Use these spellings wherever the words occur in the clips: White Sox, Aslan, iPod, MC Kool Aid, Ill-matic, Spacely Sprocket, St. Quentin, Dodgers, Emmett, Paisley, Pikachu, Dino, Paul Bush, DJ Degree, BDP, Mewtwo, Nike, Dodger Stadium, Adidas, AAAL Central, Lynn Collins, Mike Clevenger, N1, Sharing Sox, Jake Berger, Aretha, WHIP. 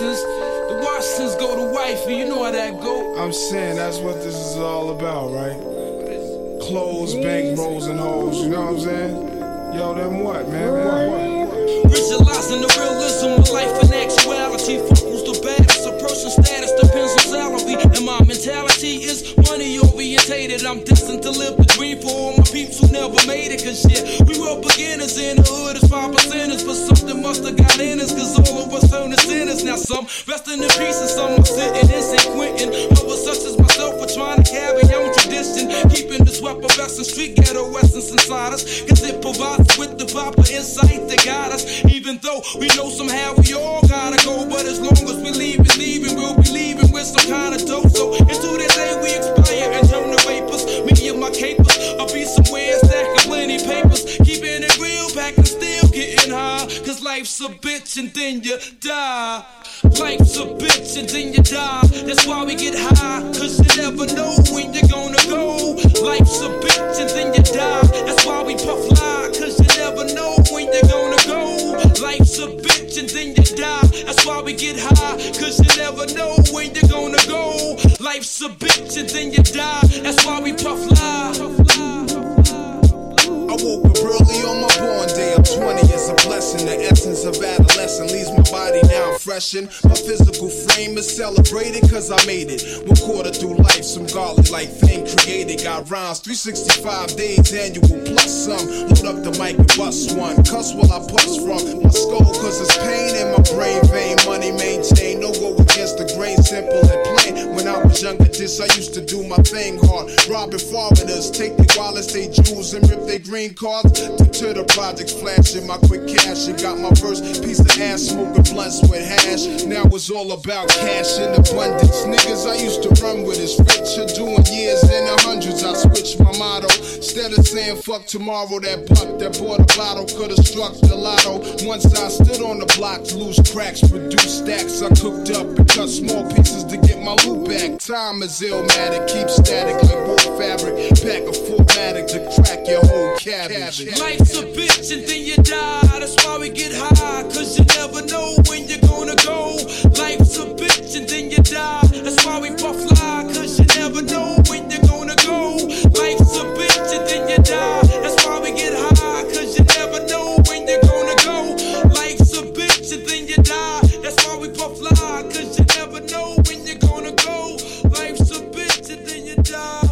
Watsons. The Watsons go to wifey, you know how that go. I'm saying that's what this is all about, right? Clothes, bankrolls, and hoes, you know what I'm saying? Yo, them what, man? What? Visualizing the realism of life and actuality. From who's the baddest, a person's status depends on salary. And my mentality is money orientated. I'm destined to live the dream for all my peeps who never made it. Cause shit, we were beginners in the hood as 5 percenters. But something must have got in us, cause all of us own the sinners. Now some resting in peace and some are sitting in St. Quentin. Others such as myself are trying to carry on tradition, keeping the swept of Western street ghetto essence inside us. Cause it provides us with the proper insight that guide us. Even though we know somehow we all gotta go, but as long as we leave it leaving, we'll be leaving with some kind of dope. So until that day we expire and turn the vapors, many of my capers, I'll be somewhere stacking plenty papers, keeping it real, packing still, getting high. Cause life's a bitch and then you die. Life's a bitch and then you die. That's why we get high, cause you never know when you're gonna go. Life's a bitch and then you die. That's why we puff lie, cause you never know when you're gonna go. Life's a bitch and then you die. That's why we get high, cause you never know when you're gonna go. Life's a bitch and then you die. That's why we puff lie. I woke up early on my born day. I'm 20, it's a blessing. The essence of adolescence leaves my body now freshened. My physical frame is celebrated cause I made it. One quarter through life, some garlic-like thing created. Got rhymes, 365 days annual plus some. Load up the mic and bust one. Cuss while I puss from my skull cause it's pain in my brain vein. Money maintained, no go against the grain, simple and plain. When I was younger, this I used to do my thing hard. Robbing foreigners, take their wallets, they jewels, and rip their green cards. To the projects flashing, my quick cash. And got my first piece of ass, smoking blunts with hash. Now it's all about cash in abundance. Niggas I used to run with is richer, doing years in the hundreds. I switched my motto. Instead of saying fuck tomorrow, that buck that bought a bottle could've struck the lotto. Once I stood on the block, loose cracks, produced stacks. I cooked up and cut small pieces to get my loot back. Time is Ill-matic, keep static like wool fabric. Pack a full matic to crack your whole cabbage. Life's a bitch and then you die. That's why we get high, cause you never know when you're gonna go. Life's a bitch and then you die. That's why we puff lie, cause you never know when you're gonna go. Life's a bitch and then you die. That's why we get high, cause you never know when you're gonna go. Life's a bitch and then you die. That's why we puff lie, cause you never know when you're gonna go. Life's a bitch and then you die.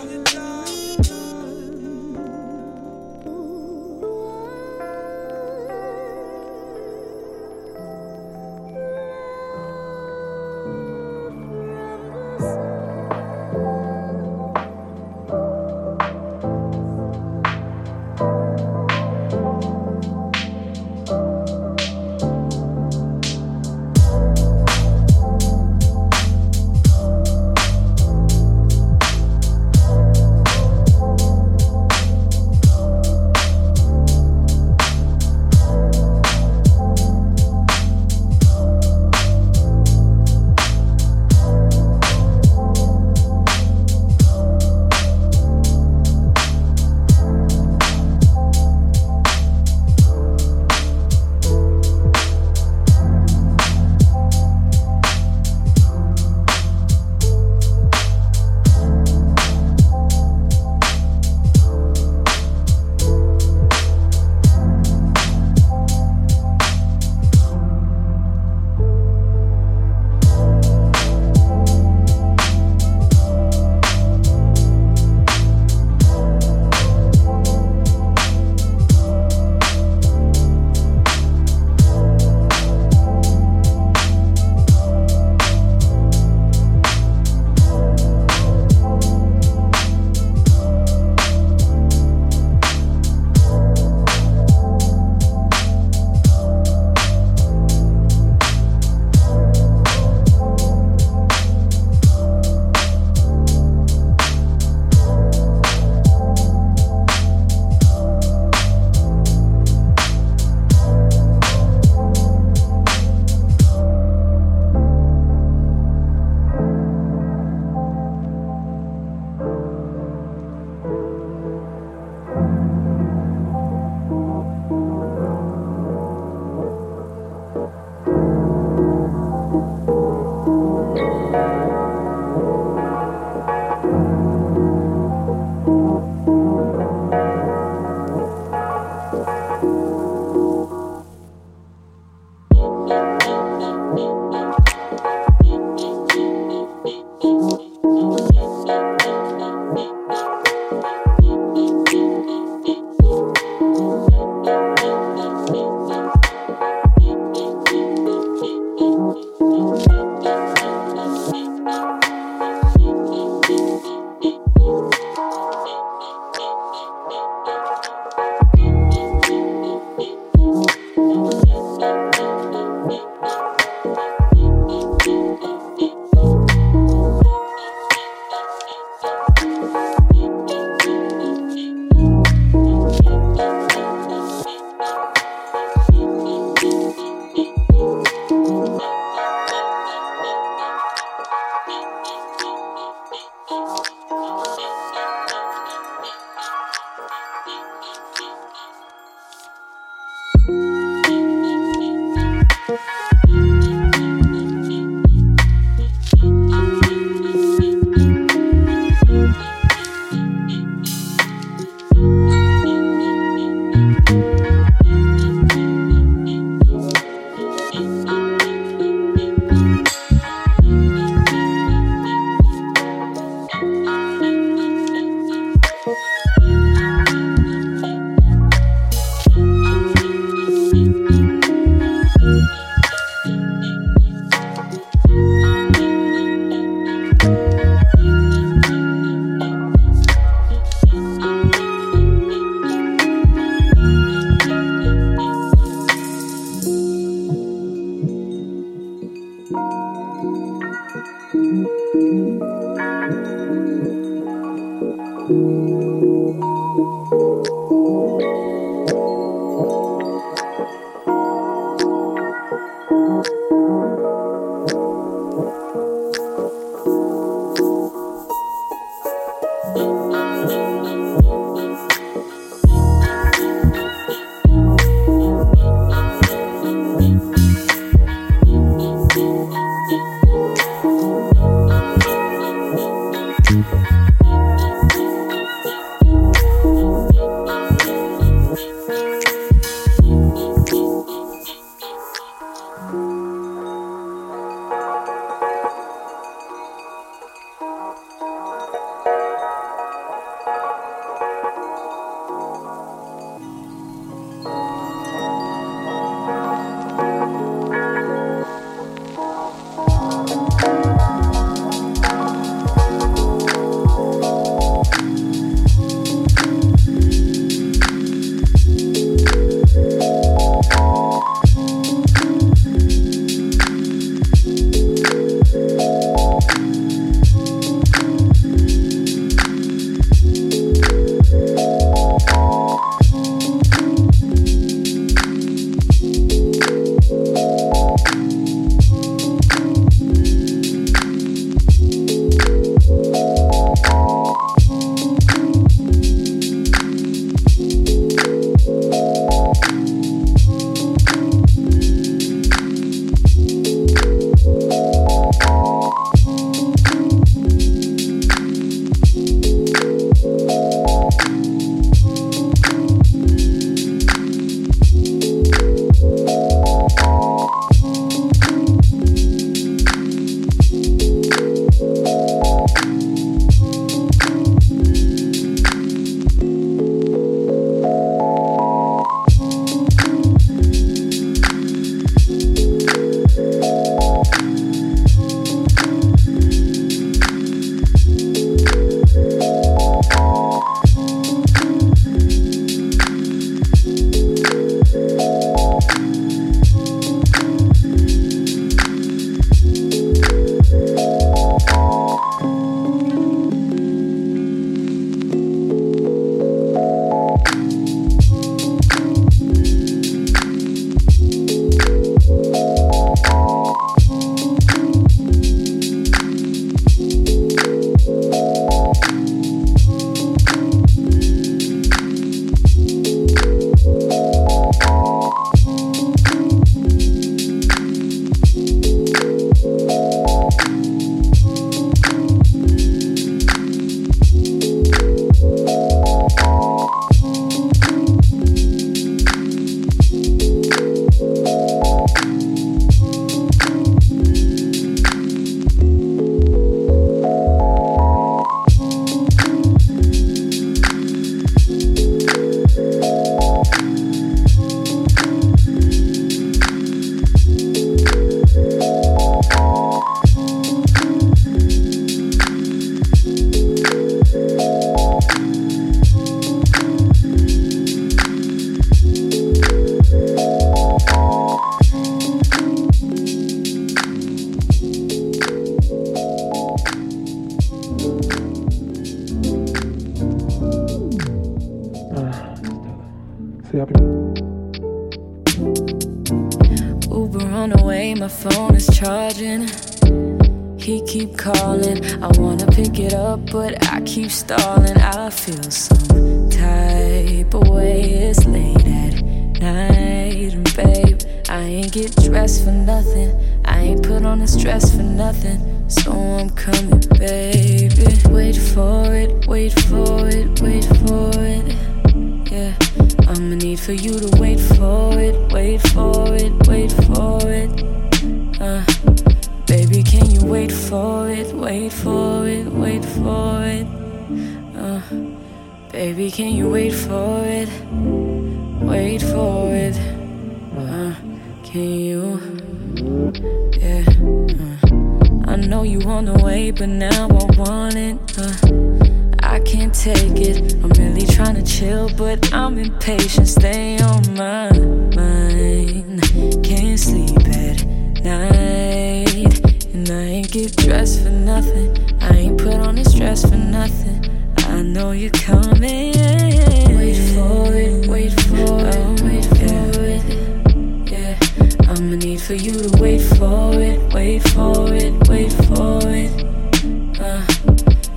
For for you to wait for it, wait for it, wait for it.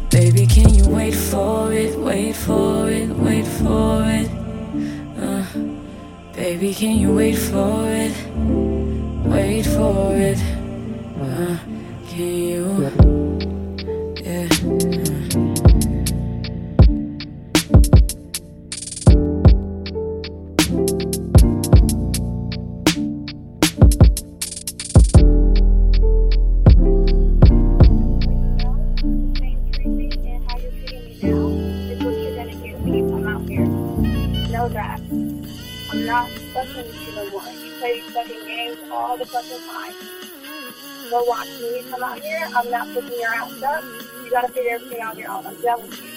Baby, can you wait for it, wait for it, wait for it? Baby, can you wait for it, wait for it? Can you? Yeah. All the fucking time. So watch me come out here. I'm not picking your ass up. You gotta figure everything out on your own. I'm done with you.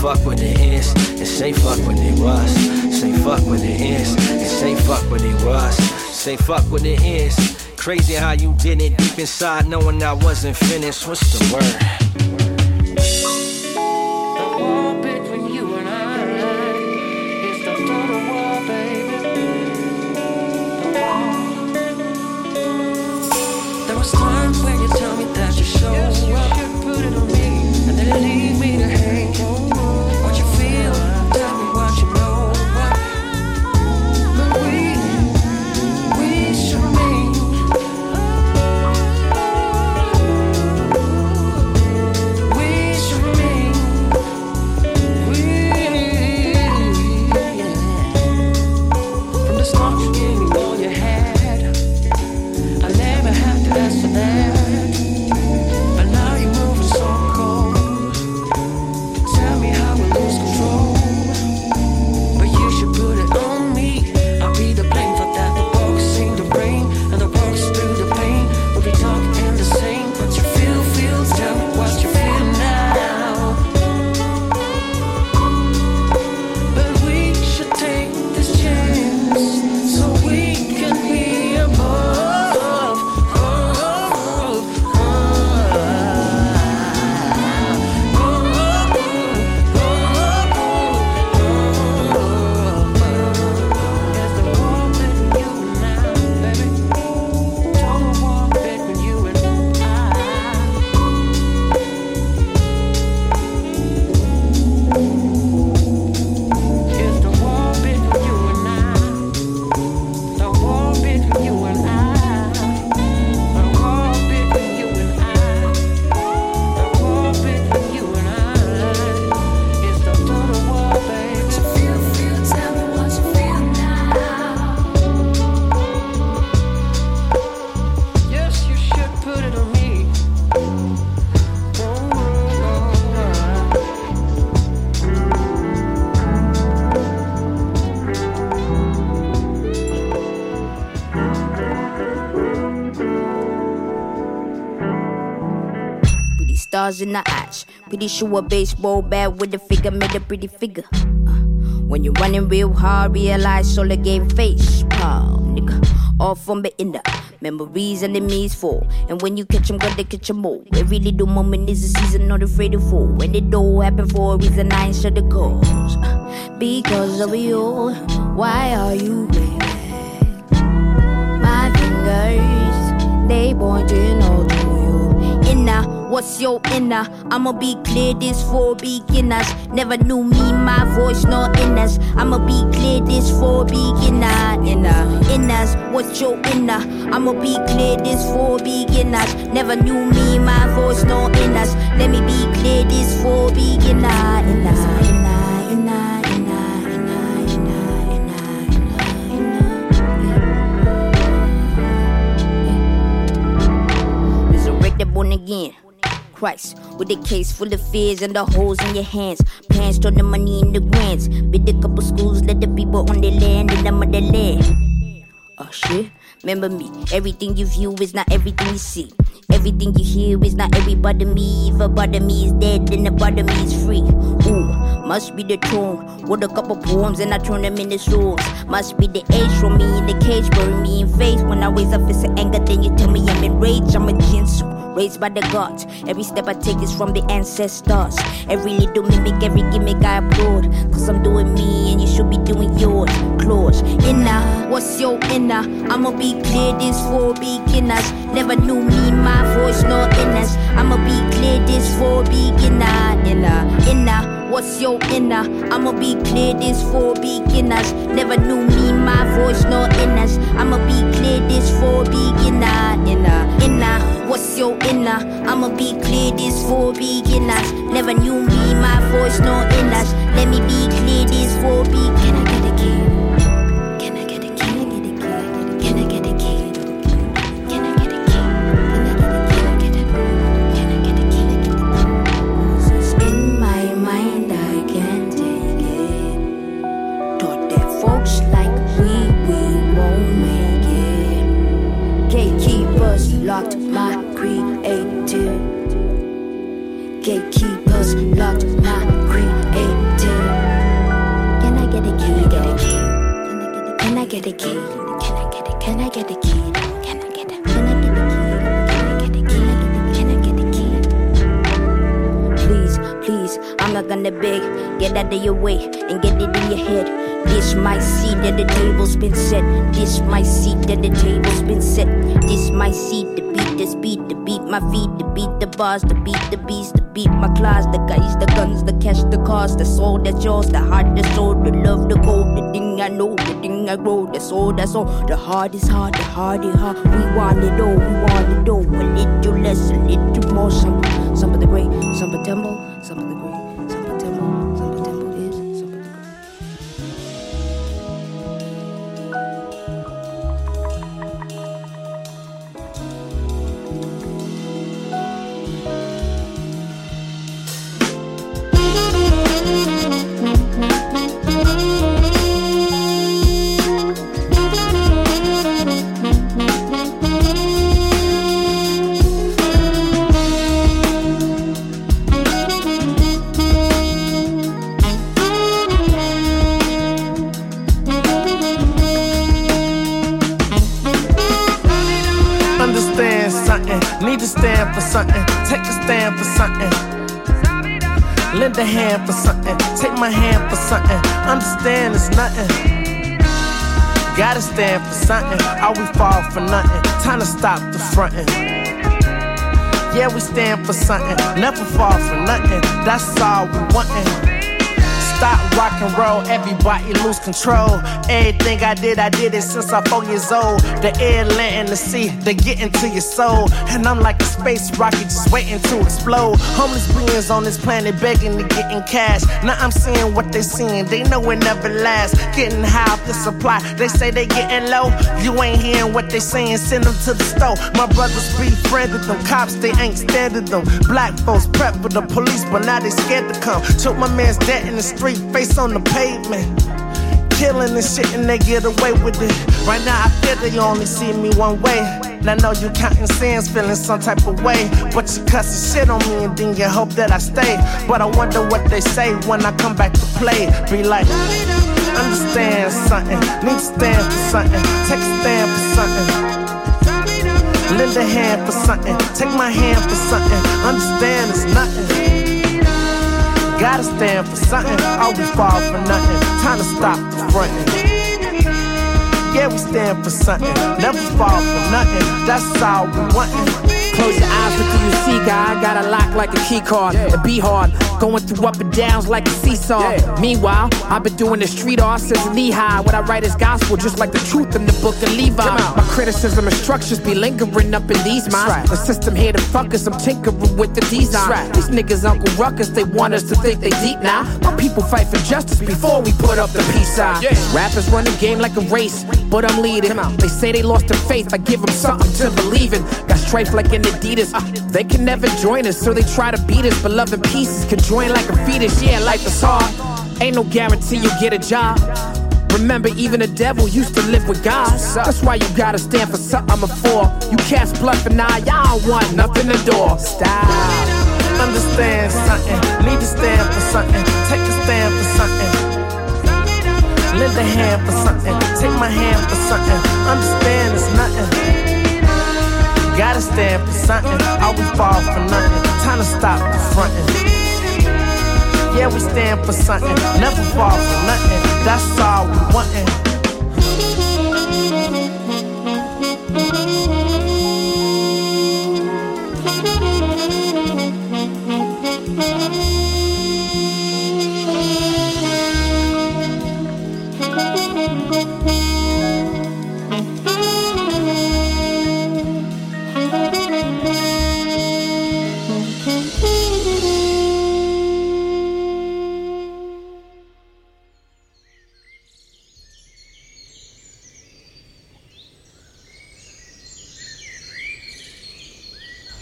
Fuck what it is, and say fuck what it was. Say fuck what it is, and say fuck what it was. Say fuck what it is. Crazy how you did it deep inside, knowing I wasn't finished. What's the word? stars in the eyes. Pretty sure a baseball bat with a figure made a pretty figure. When you're running real hard, realize all the game face palm, nigga. All from the inner memories and the means fall. And when you catch them, gotta catch them all. Every little moment is a season, not afraid to fall. When it all happened for a reason, I ain't sure the cause. Because of you, why are you back? My fingers, they pointing all to you. Inner. What's your inner? I'ma be clear, this for beginners. Never knew me, my voice, nor inners. I'ma be clear, this for beginner. Inners, what's your inner? I'ma be clear, this for beginners. Never knew me, my voice, nor inners. Let me be clear, this for beginner. There's a record born again. Christ, with a case full of fears and the holes in your hands. Pants turn the money into grants. Build a couple schools, let the people on their land and the motherland. Oh shit, remember me. Everything you view is not everything you see. Everything you hear is not everybody me. If a part of me is dead, then a part of me is free. Ooh, must be the tone. Wrote a couple poems and I turned them into songs. Must be the age from me in the cage, bury me in face. When I raise a fist of anger, then you tell me I'm enraged. I'm a gentle. Raised by the gods, every step I take is from the ancestors. Every little mimic, every gimmick I applaud. Cause I'm doing me and you should be doing yours. Claude, inner, what's your inner? I'ma be clear, this for beginners. Never knew me, my voice, nor inners. I'ma be clear, this for beginner. Inner, what's your inner? I'ma be clear, this for beginners. Never knew me, my voice, nor inners. I'ma be clear, this for beginner. Inner. What's your inner? I'ma be clear, this for beginners. Never knew me, my voice, no inners. Let me be clear, this for beginners. Can I get a key? Can I get a key? Can I get a key? Can I get a key? In my mind, I can't take it. Thought that folks like we won't make it. Gatekeepers locked my creative. Gatekeepers locked my creative. Can I get a key? Can I get a key? Can I get a key? Can I get a key? Can I get a key? Please, I'm not gonna beg. Get out of your way and get it in your head. This my seat that the table's been set. This my seat that the table's been set. This my seat, the beat, this beat, the beat, my feet, the beat, the bars, the beat, the beats, the beat, my class, the guys, the guns, the cash, the cars, the soul that's yours, the heart, the soul, the love, the gold, the thing I know, the thing I grow, the soul that's all. The heart is hard, the heart is hard. We want it all, we want it all. A little less, a little more. Some of the great, some of the temple, some of the great. Lend a hand for something, take my hand for something. Understand it's nothing. Gotta stand for something, or we fall for nothing. Time to stop the frontin'. Yeah, we stand for something, never fall for nothing. That's all we wantin'. Stop rock and roll, everybody lose control. Everything I did it since I'm 4 years old. The air, land, and the sea, they get into your soul. And I'm like a space rocket just waiting to explode. Homeless beings on this planet begging to get in cash. Now I'm seeing what they seeing, they know it never lasts. Getting high off the supply, they say they getting low. You ain't hearing what they saying, send them to the store. My brothers befriended them, cops, they ain't scared of them. Black folks prep for the police, but now they scared to come. Took my man's debt in the street. Face on the pavement. killing and shit and they get away with it. Right now I feel they only see me one way. And I know you counting sins, feeling some type of way. But you cussing shit on me and then you hope that I stay. But I wonder what they say when I come back to play. Be like, understand something, need to stand for something, take a stand for something. Lend a hand for something, take my hand for something, understand it's nothing. Gotta stand for something, always fall for nothing. Time to stop fronting. Yeah, we stand for something, never fall for nothing. That's all we wantin'. Close your eyes until you see God. I got a lock like a key card, and be hard. Going through up and downs like a seesaw. Meanwhile, I've been doing the street art since knee high. What I write is gospel, just like the truth in the book of Levi. My criticism and structures be lingering up in these minds. Right. The system here to fuck us, I'm tinkering with the design. Right. These niggas Uncle Ruckus, they want us to think they deep now. My people fight for justice before we put up the peace sign. Yeah. Rappers run the game like a race, but I'm leading. They say they lost their faith, I give them something to believe in. Got strife like an Adidas, they can never join us, so they try to beat us. But love and peace can join like a fetus. Yeah, life is hard, ain't no guarantee you get a job. Remember, even the devil used to live with God. That's why you gotta stand for something. I'm a fool. You cast bluff and I don't want nothing to door. Stop. Understand something, need to stand for something, take a stand for something. Lend a hand for something, take my hand for something, understand it's nothing. Gotta stand for something, always fall for nothing. Time to stop the frontin'. Yeah, we stand for something, never fall for nothing. That's all we wantin'.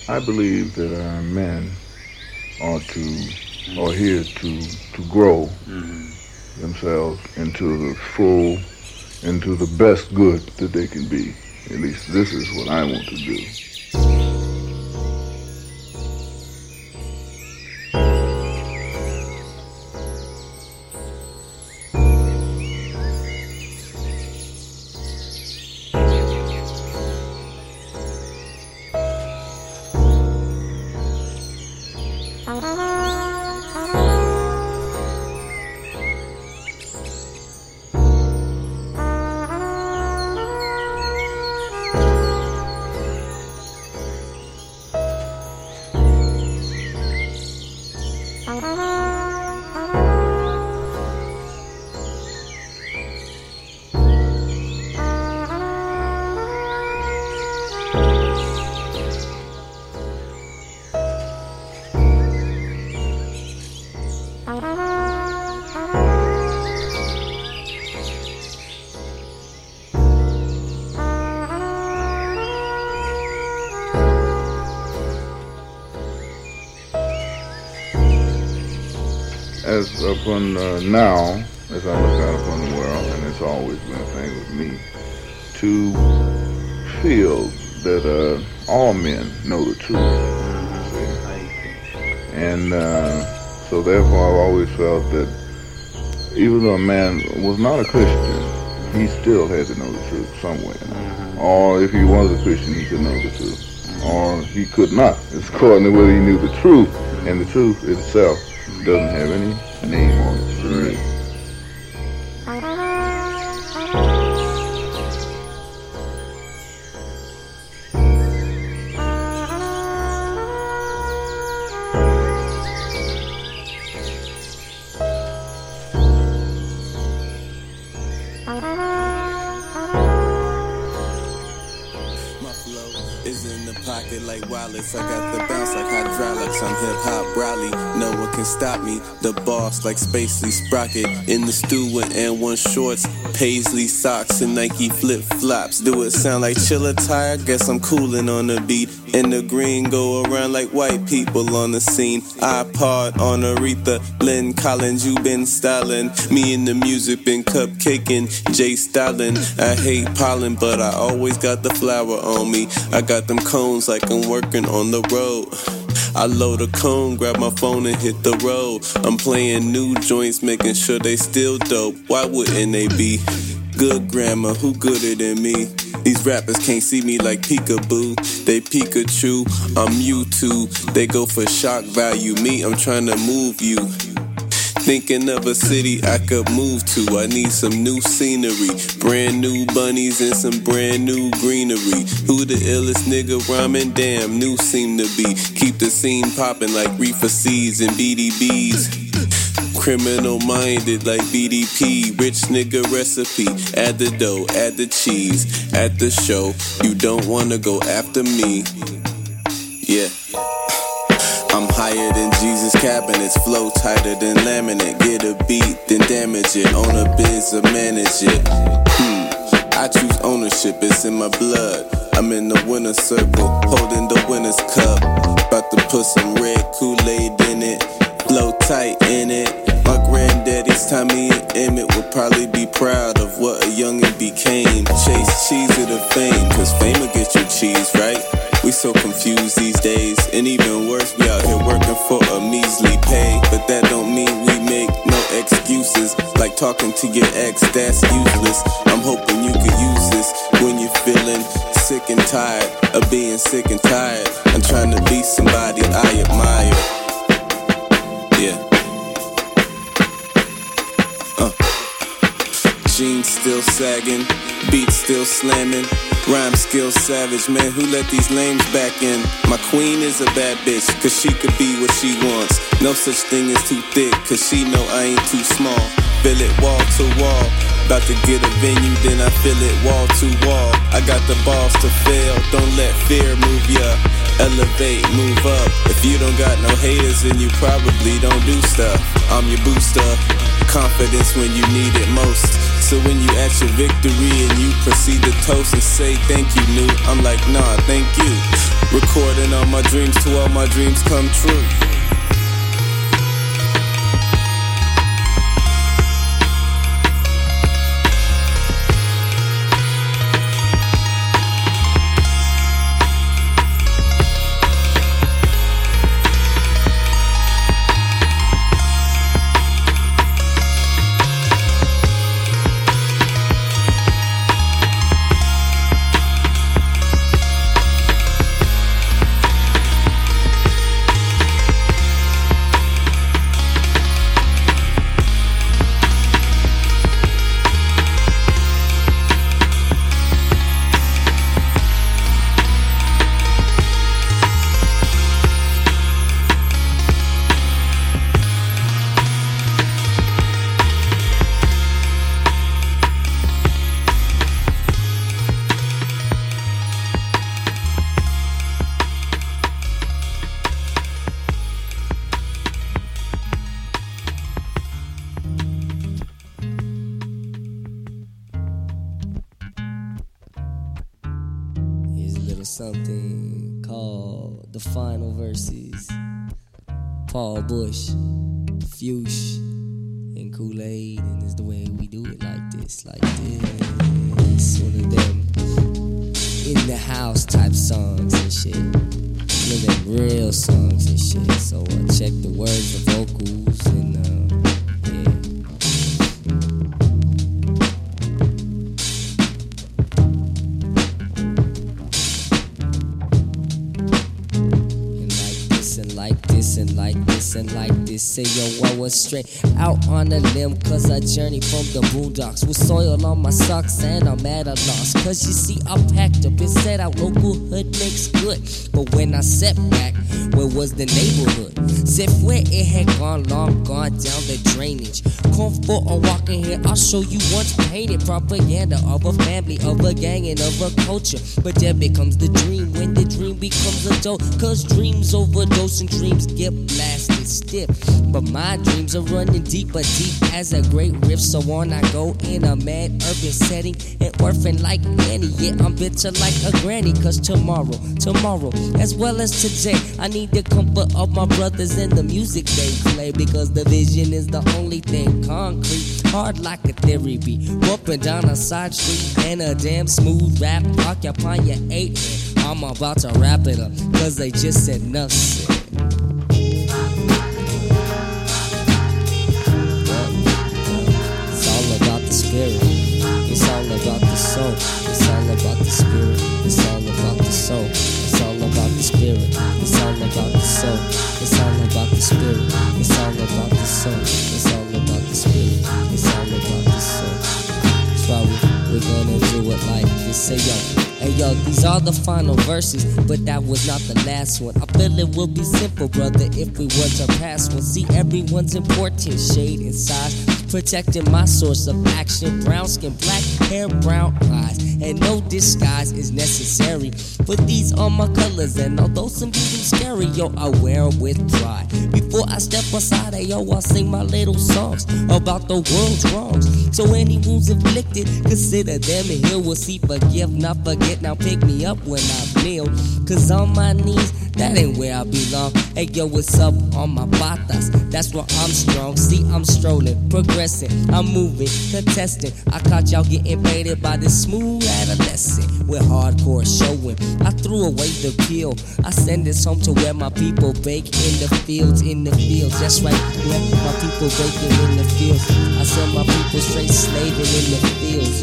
I believe that our men ought to, or here to grow themselves into the full, into the best good that they can be. At least this is what I want to do. Now, as I look out upon the world, and it's always been a thing with me, to feel that all men know the truth. And so therefore I've always felt that even though a man was not a Christian, he still had to know the truth somewhere. Or if he was a Christian, he could know the truth. Or he could not. It's according to whether he knew the truth, and the truth itself doesn't have any name on it for me. My flow is in the pocket like Wallace. I got the bounce like hydraulics. I'm hip-hop Raleigh. No one can stop me, the boss like Spacely Sprocket. In the stew with N1 shorts, Paisley socks, and Nike flip-flops. Do it sound like chill attire? Guess I'm coolin' on the beat. in the green, go around like white people on the scene. iPod on Aretha, Lynn Collins, you been styling. Me and the music been cupcaking, Jay styling. I hate pollen, but I always got the flower on me. I got them cones like I'm working on the road. I load a cone, grab my phone and hit the road. I'm playing new joints, making sure they still dope. Why wouldn't they be? Good grammar, who gooder than me? These rappers can't see me like peekaboo. They Pikachu, I'm Mewtwo. They go for shock value. Me, I'm trying to move you. Thinking of a city I could move to. I need some new scenery, brand new bunnies and some brand new greenery. Who the illest nigga rhyming? Damn, new seem to be. Keep the scene popping like reefer seeds and BDBs. Criminal minded like BDP. Rich nigga recipe. Add the dough, add the cheese. At the show, you don't wanna go after me. Yeah. I'm higher than Jesus cabinets, flow tighter than laminate. Get a beat, then damage it, own a biz or manage it. I choose ownership, it's in my blood. I'm in the winner's circle, holding the winner's cup. About to put some red Kool Aid in it, flow tight in it. My granddaddy's Tommy and Emmett would probably be proud of what a youngin' became. Chase cheese to the fame, cause fame will get you cheese, right? We so confused these days, and even worse, we out here working for a measly pay. But that don't mean we make no excuses, like talking to your ex, that's useless. I'm hoping you could use this when you're feeling sick and tired of being sick and tired. I'm trying to be somebody I admire. Yeah. Jeans still sagging, beats still slamming. Rhyme skill savage, man, who let these lames back in? My queen is a bad bitch, cause she could be what she wants. No such thing as too thick, cause she know I ain't too small. Feel it wall to wall, about to get a venue, then I feel it wall to wall. I got the balls to fail, don't let fear move ya. Elevate, move up. If you don't got no haters, then you probably don't do stuff. I'm your booster, confidence when you need it most. So when you at your victory and you proceed to toast and say thank you, new, I'm like, nah, thank you. Recording all my dreams till all my dreams come true. Something called the final verses. Paul Bush, Fuchs, and Kool Aid, and it's the way we do it like this. One of them in the house type songs and shit. One of them real songs and shit. So check the words, the vocals, and say, yo, I was straight out on a limb, cause I journeyed from the boondocks with soil on my socks, and I'm at a loss. Cause you see, I packed up and set out local hood makes good. But when I set back, where was the neighborhood? Zip where it had gone long, gone down the drainage. Comfort on walking here, I'll show you once painted propaganda of a family, of a gang, and of a culture. But there becomes the dream when the dream becomes a dope. Cause dreams overdose and dreams get blasted. get stiff, but my dreams are running deeper, deep as a great rift. So on I go in a mad urban setting, an orphan like Annie. Yeah, I'm bitter like a granny, cause tomorrow, as well as today, I need the comfort of my brothers and the music they play, because the vision is the only thing concrete. Hard like a theory be bumping down a side street, and a damn smooth rap occupying your 8. I'm about to wrap it up, cause they just said nothing. It's all about the spirit. It's all about the soul. It's all about the spirit. It's all about the soul. It's all about the spirit. It's all about the soul. It's all about the spirit. It's all about the soul. It's all about the spirit. It's all about the soul. That's why we're gonna do it like this. Say yo. Hey yo, these are the final verses, but that was not the last one. I feel it will be simple, brother, if we were to pass one. See, everyone's important, shade and size, protecting my source of action. Brown skin, black hair, brown eyes, and no disguise is necessary. But these are my colors, and although some be scary, yo, I wear them with pride. Before I step aside, yo, I sing my little songs about the world's wrongs. So any wounds inflicted, consider them and heal. We'll see, forgive, not forget. Now pick me up when I kneel, cause on my knees, that ain't where I belong. Hey yo, what's up on my patas? That's where I'm strong. See, I'm strolling, progressing, I'm moving, contesting. I caught y'all getting baited by this smooth adolescent with hardcore showing. I threw away the pill. I send this home to where my people bake in the fields, in the fields. That's right, where my people baking in the fields. I send my people straight slaving in the fields,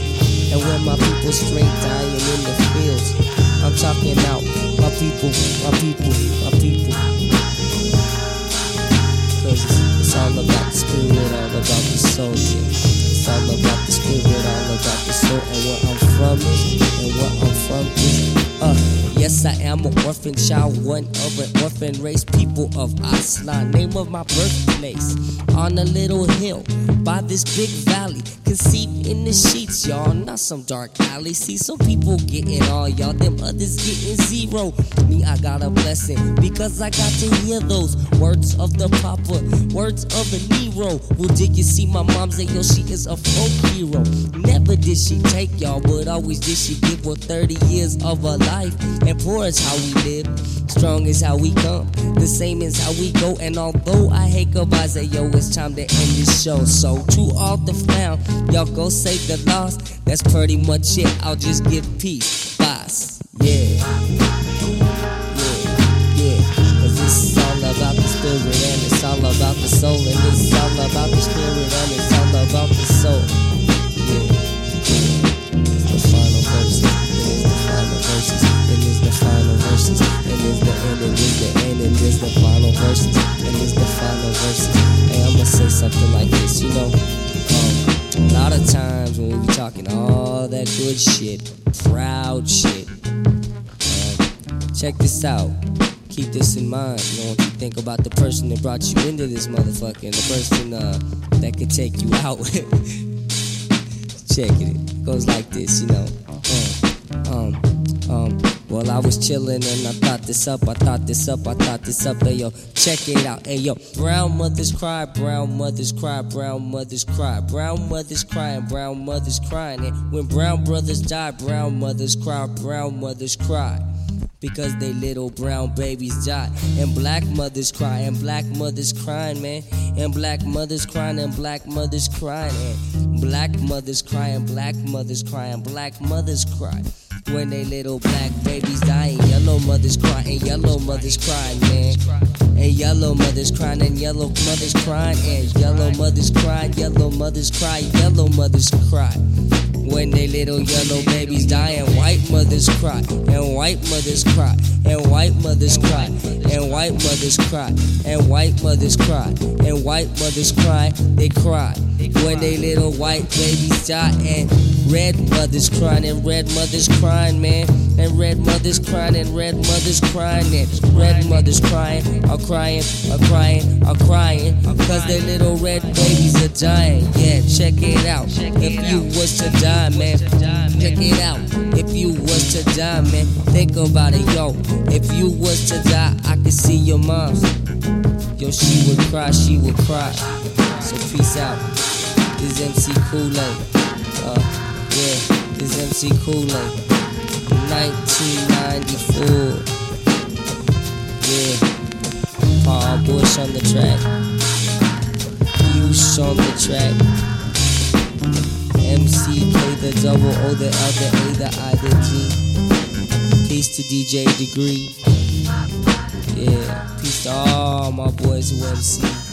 and where my people straight dying in the fields. I'm talking out my people, my people, my people. Cause it's all about the spirit, all about the soul, yeah. It's all about the spirit, all about the soul. And where I'm from is, and where I'm from is yes, I am an orphan child, one of an orphan race. People of Aslan, name of my birthplace. On a little hill, by this big valley, conceived in the sheets, y'all, not some dark alley. See, some people getting all y'all, them others getting zero. Me, I got a blessing, because I got to hear those words of the Papa, words of a Nero. Well, did you see my mom say, yo, she is a folk hero. Never did she take y'all, but always did she give her 30 years of her life. And poor is how we live, strong is how we come, the same is how we go. And although I hate goodbye, say, yo, it's time to end this show. So to all the found, y'all go save the lost. That's pretty much it. I'll just give peace, boss. Yeah, yeah, yeah. Cause this is all about the spirit, and it's all about the soul, and this is all about the spirit, and it's all about the soul. Yeah, it's the final verses, it is the final verses, it is the final verses, it is the end, it is the end, it is the final verses, it is the final verses. Hey, I'ma say something like this, you know. A lot of times when we be talking all that good shit, proud shit, check this out, keep this in mind, you know, if you think about the person that brought you into this motherfucker and the person that could take you out. Check it, it goes like this, you know, well, I was chillin' and I thought this up, ayo, check it out, ayo. Brown mothers cry, brown mothers cry, brown mothers cry, brown mothers cry, and brown mothers crying. And when brown brothers die, brown mothers cry, brown mothers cry, because they little brown babies die. And black mothers cry, and black mothers crying, man. And black mothers crying, and black mothers crying, and black mothers cry, and black mothers cry, and black mothers cry. When they little black babies die, and yellow mothers cry, and yellow mothers cry, man. And yellow mothers crying, and yellow mothers crying, and yellow mothers cry, yellow mothers cry, yellow mothers cry. When they little yellow babies die, and white mothers cry, and white mothers cry, and white mothers cry, and white mothers cry, and white mothers cry, and white mothers cry, they cry. When they little white babies die, and red mothers crying, and red mothers crying, man. And red mothers crying, and red mothers crying, and red mothers crying, are crying, are crying, are crying, cause their little red babies are dying. Yeah, check it out, if you was to die, man. Check it out, if you was to die, man. Think about it, yo, if you was to die, I could see your mom. Yo, she would cry, she would cry. So peace out. This MC Kool Aid. Yeah, this MC Kool Aid. 1994. Yeah. Paul Bush on the track. Use on the track. MC K, the double O, the L, the A, the I, the G. Peace to DJ Degree. Yeah, peace to all my boys who MC.